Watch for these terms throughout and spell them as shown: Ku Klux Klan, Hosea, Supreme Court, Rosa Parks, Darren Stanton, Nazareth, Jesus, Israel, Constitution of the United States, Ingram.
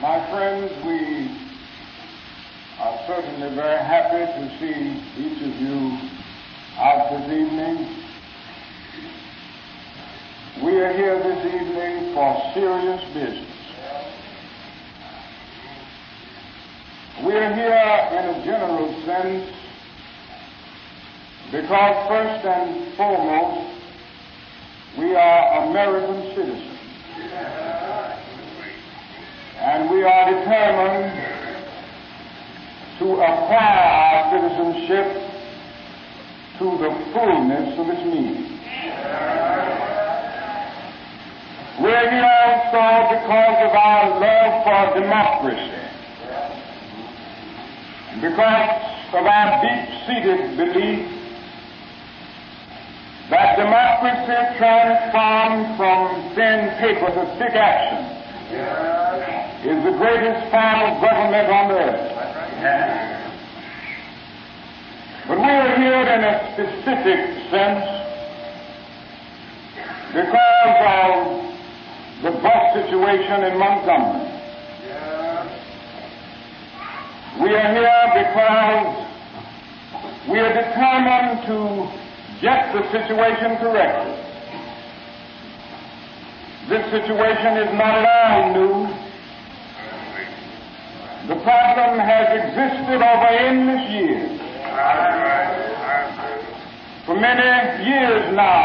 My friends, we are certainly very happy to see each of you out this evening. We are here this evening for serious business. We are here in a general sense because first and foremost, we are American citizens. And we are determined to apply our citizenship to the fullness of its meaning. We're here also because of our love for democracy, because of our deep-seated belief that democracy transformed from thin paper to thick action is the greatest form of government on earth. But we are here in a specific sense because of the bus situation in Montgomery. We are here because we are determined to get the situation corrected. This situation is not at all new. The problem has existed over endless years. For many years now,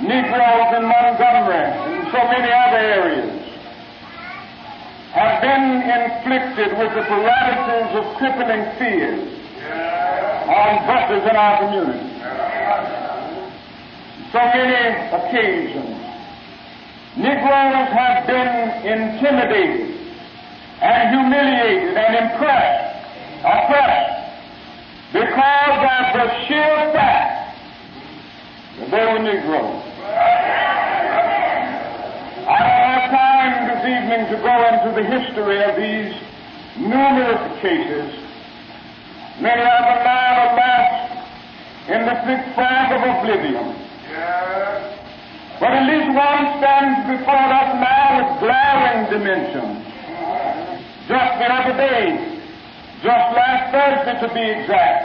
Negroes in Montgomery and so many other areas have been inflicted with the paralysis of crippling fears on buses in our community. So many occasions, Negroes have been intimidated and humiliated and oppressed because of the sheer fact that they were Negroes. I don't have time this evening to go into the history of these numerous cases. Many of them now are lost in the thick fog of oblivion. But at least one stands before us now with glaring dimensions. Just the other day, just last Thursday to be exact,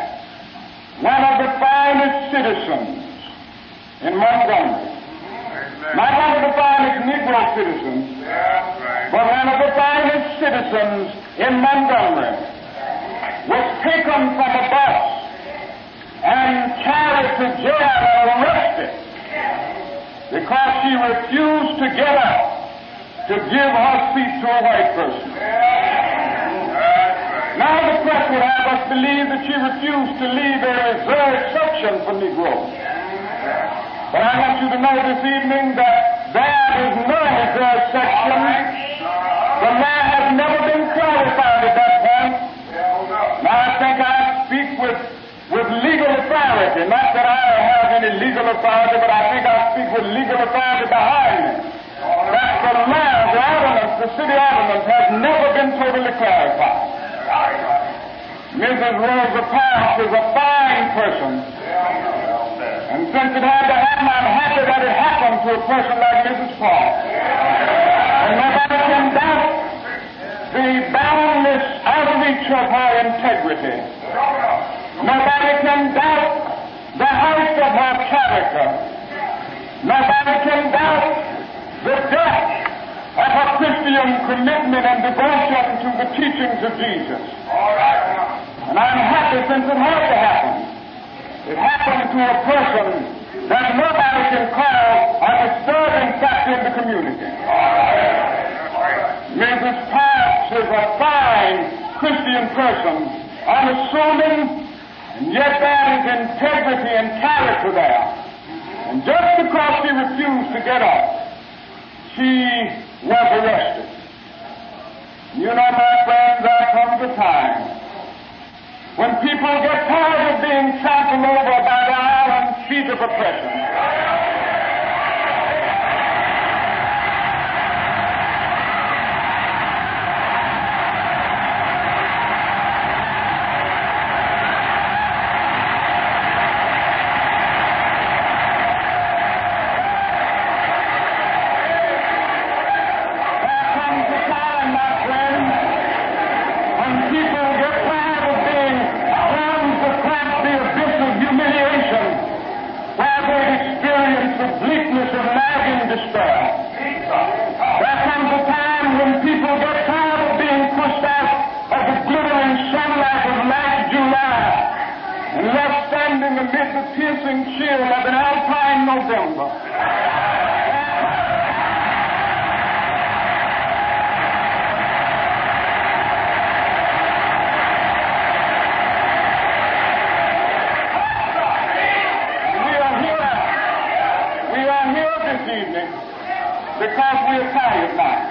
one of the finest citizens in Montgomery, not one of the finest Negro citizens, but one of the finest citizens in Montgomery, was taken from a bus and carried to jail and arrested because she refused to get up to give her seat to a white person. Now the press would have us believe that she refused to leave a reserved section for Negroes. But I want you to know this evening that there is no reserved section. The law has never been clarified at that point. Now I think I speak with legal authority, not that I have any legal authority, but I think I speak with legal authority behind me. That the law, the ordinance, the city ordinance has never been totally clarified. Mrs. Rosa Parks is a fine person, and since it had to happen, I'm happy that it happened to a person like Mrs. Parks. And nobody can doubt the boundless outreach of her integrity. Nobody can doubt the height of her character. Nobody can doubt the depth of her Christian commitment and devotion to the teachings of Jesus. And I'm happy since it had to happen. It happened to a person that nobody can call a disturbing factor in the community. Mrs. Parks is a fine Christian person, unassuming, and yet there is integrity and character there. And just because she refused to get up, she was arrested. You know, my friends, there comes a time when people get tired of being trampled over by the iron feet of oppression. There comes a time, my the midst of piercing chill of an alpine November. We are here this evening because we are tired now.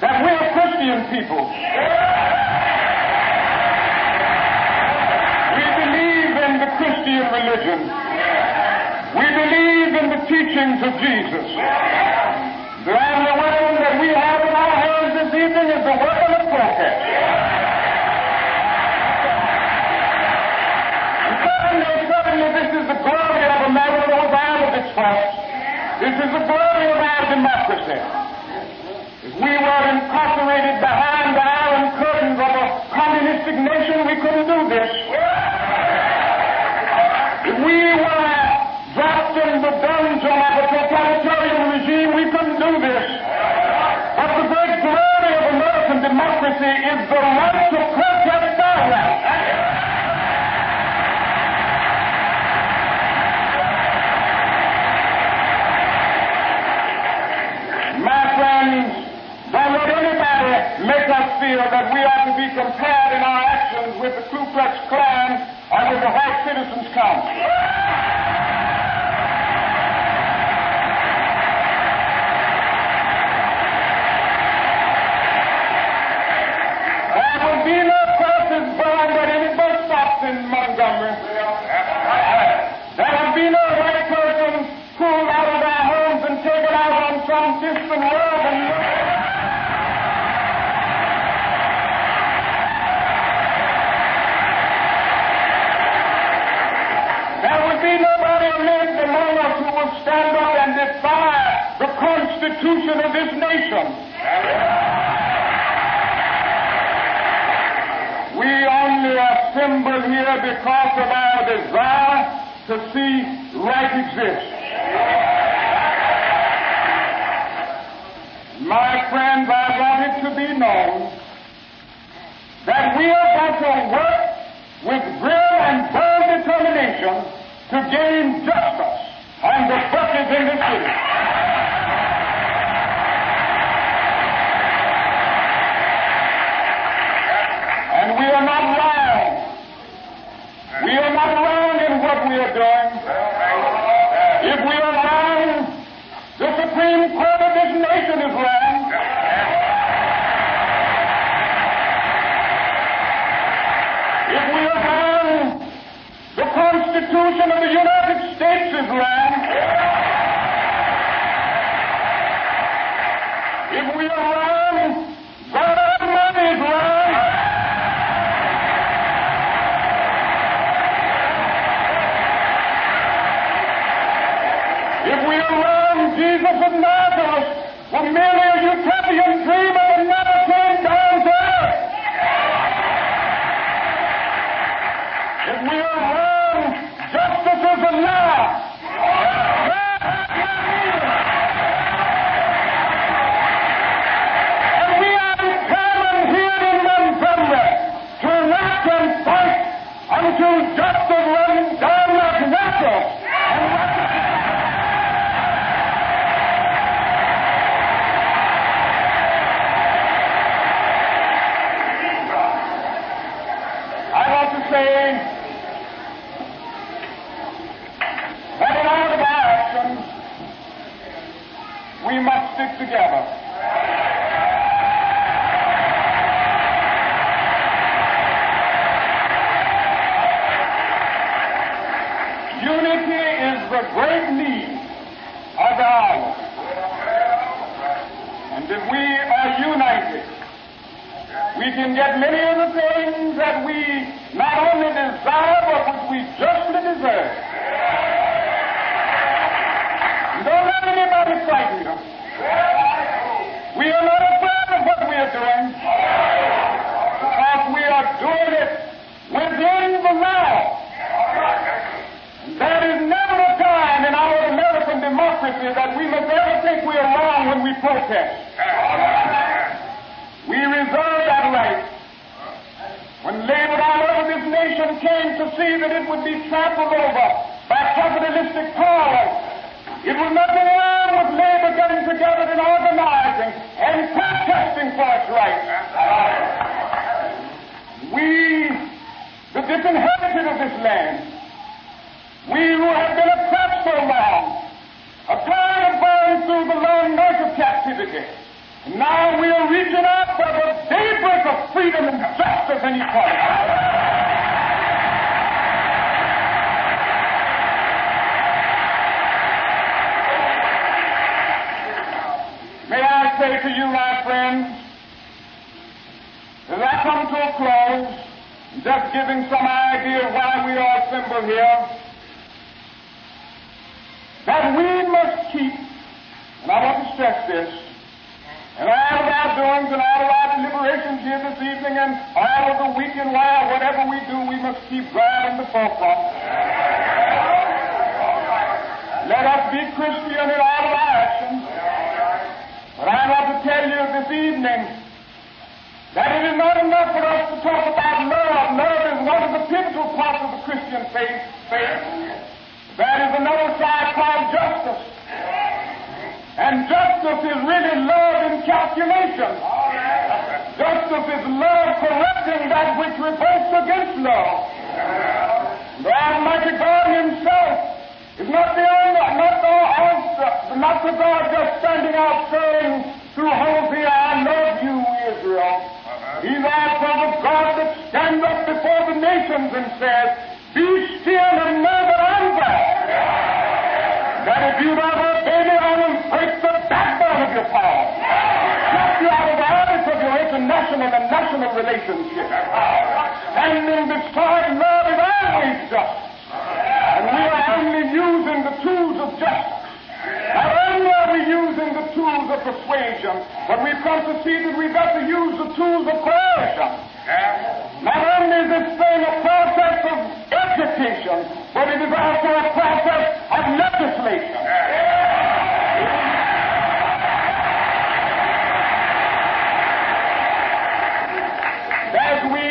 That we are Christian people. We believe in the Christian religion. We believe in the teachings of Jesus. The only weapon that we have in our hands this evening is the weapon of protest. And suddenly, this is the glory of a man with no bound of its trust. This is the glory of our democracy. We were incarcerated behind the iron curtains of a communistic nation. We couldn't do this. We were dropped in the dungeon of a totalitarian regime. We couldn't do this. But the great glory of American democracy is the right to protest our rights. Make us feel that we ought to be compared in our actions with the Ku Klux Klan or with the White Citizens Council. There will be no crosses burned at any bus stops in Montgomery. There will be no white persons pulled out of their homes and taken out on some distant world and stand up and defy the Constitution of this nation. We only assemble here because of our desire to see right exist. My friends, I want it to be known that we are about to work with real and bold determination to gain justice and the buses in the city. And we are not wrong. We are not wrong in what we are doing. If we are wrong, the Supreme Court of this nation is wrong. If we are wrong, the Constitution of the United States is wrong. If we are wrong, God Almighty is wrong. If we are wrong, Jesus of Nazareth was merely a utopian dream and never came down to earth. If we are wrong, justice is a lie. Not only desire, but which we justly deserve. not be frightened. We are not afraid of what we are doing, because we are doing it within the law. There is never a time in our American democracy that we must ever think we are wrong when we protest. We reserve that right. When labored all over this nation came to see that it would be trampled over by capitalistic powers, it was nothing wrong with labor getting together and organizing and protesting for its rights. We, the disinherited of this land, we who have been oppressed so long, are tired of going through the long night of captivity. And now we are reaching out for the daybreak of freedom and justice and equality. May I say to you, my friends, as I come to a close, just giving some idea of why we are assembled here, that we must keep, and I want to stress this, and all of our doings and all of our deliberations here this evening and all of the week and while, whatever we do, we must keep right in the forefront. Let us be Christian in all of our actions. But I want to tell you this evening that it is not enough for us to talk about love. Love is one of the pivotal parts of the Christian faith. There is another side called justice. And justice is really love in calculation. Justice is love correcting that which revolts against love. The Almighty God Himself is not the only, not the God just standing out saying through Hosea, I love you, Israel. He's also the God that stands up before the nations and says, be still and know that I'm God. That if you don't obey me, I will break the backbone of your power. Shut you out of the orbit of your international and national relationship. And in destroying love is always just. And we are only using the tools of justice. Not only are we using the tools of persuasion, but we've come to see that we've got to use the tools of coercion. Not only is this thing a process of education, but it is also a process of legislation. As we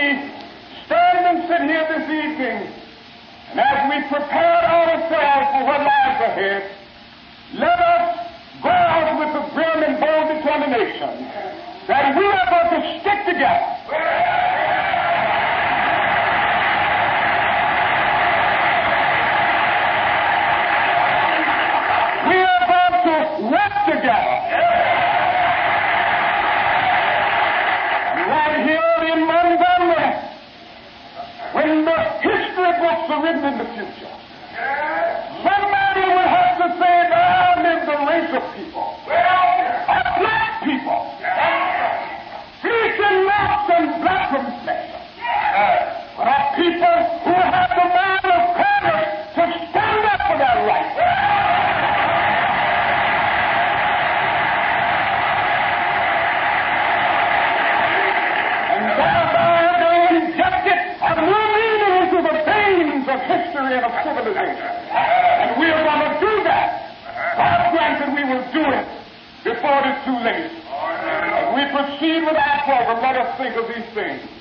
stand and sit here this evening, and as we prepare ourselves for what lies ahead, let us go out with a grim and bold determination that we are going to stick together. We are going to work together. Right here in Montgomery, when the history books are written in the future, somebody will have to say that the race of people, of black people, freaking left and black complexion, of people who have the mind of courage to stand up for their rights. And thereby they injected a new meaning into the veins of history and of civilization. And we are going to do that. God grant that we will do it before it is too late. As we proceed with our program, let us think of these things.